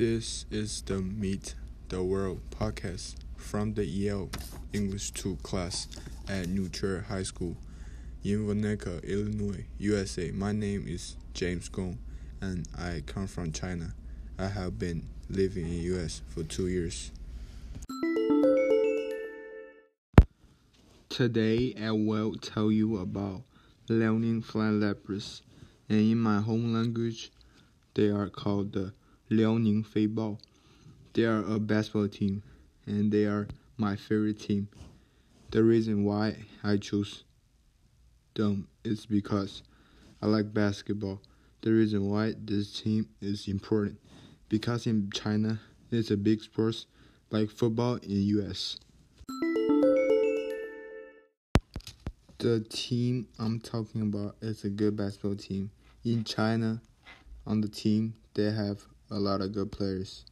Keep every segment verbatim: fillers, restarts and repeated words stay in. This is the Meet the World podcast from the E L English two class at New Trier High School in Winnetka, Illinois, U S A. My name is James Gong, and I come from China. I have been living in U S for two years. Today, I will tell you about Liaoning Flying Leopards, and in my home language, they are called the Liaoning Flying. They are a basketball team, and they are my favorite team. The reason why I chose them is because I like basketball. The reason why this team is important, because in China, it's a big sport like football in U S. The team I'm talking about is a good basketball team. In China, on the team, they have a lot of good players.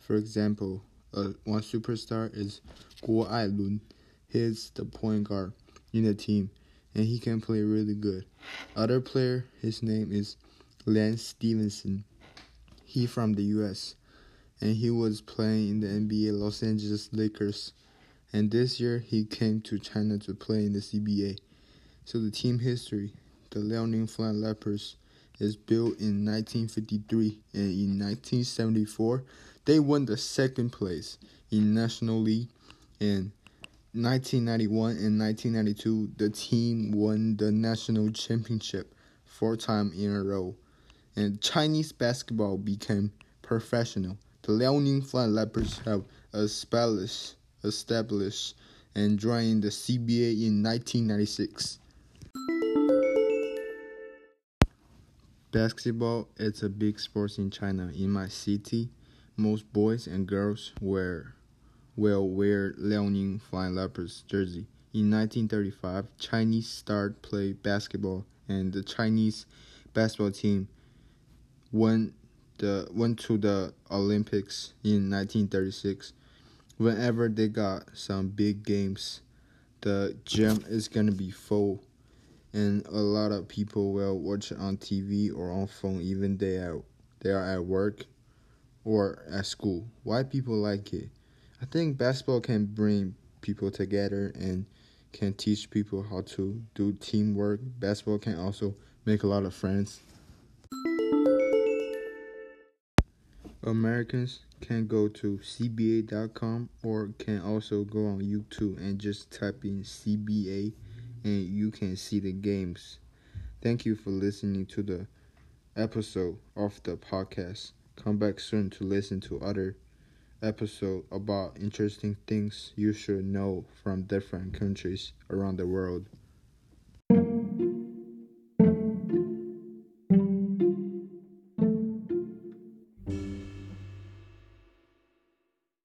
For example, uh, one superstar is Guo Ailun. He's the point guard in the team, and he can play really good. Other player, his name is Lance Stevenson. He from the U S, and he was playing in the N B A Los Angeles Lakers. And this year, he came to China to play in the C B A. So the team history, the Liaoning Flying Leopards, is built in nineteen fifty-three, and in nineteen seventy-four, they won the second place in National League. In nineteen ninety-one and nineteen ninety-two, the team won the national championship four times in a row. And Chinese basketball became professional. The Liaoning Flying Leopards have established established and joined the C B A in nineteen ninety-six. Basketball is a big sport in China. In my city, most boys and girls wear will wear Liaoning Flying Leopards jersey. In nineteen thirty-five, Chinese started play basketball, and the Chinese basketball team went the went to the Olympics in nineteen thirty-six. Whenever they got some big games, the gym is gonna be full, and a lot of people will watch it on T V or on phone, even they are, they are at work or at school. Why people like it? I think basketball can bring people together and can teach people how to do teamwork. Basketball can also make a lot of friends. Americans can go to C B A dot com or can also go on YouTube and just type in C B A and you can see the games. Thank you for listening to the episode of the podcast. Come back soon to listen to other episodes about interesting things you should know from different countries around the world.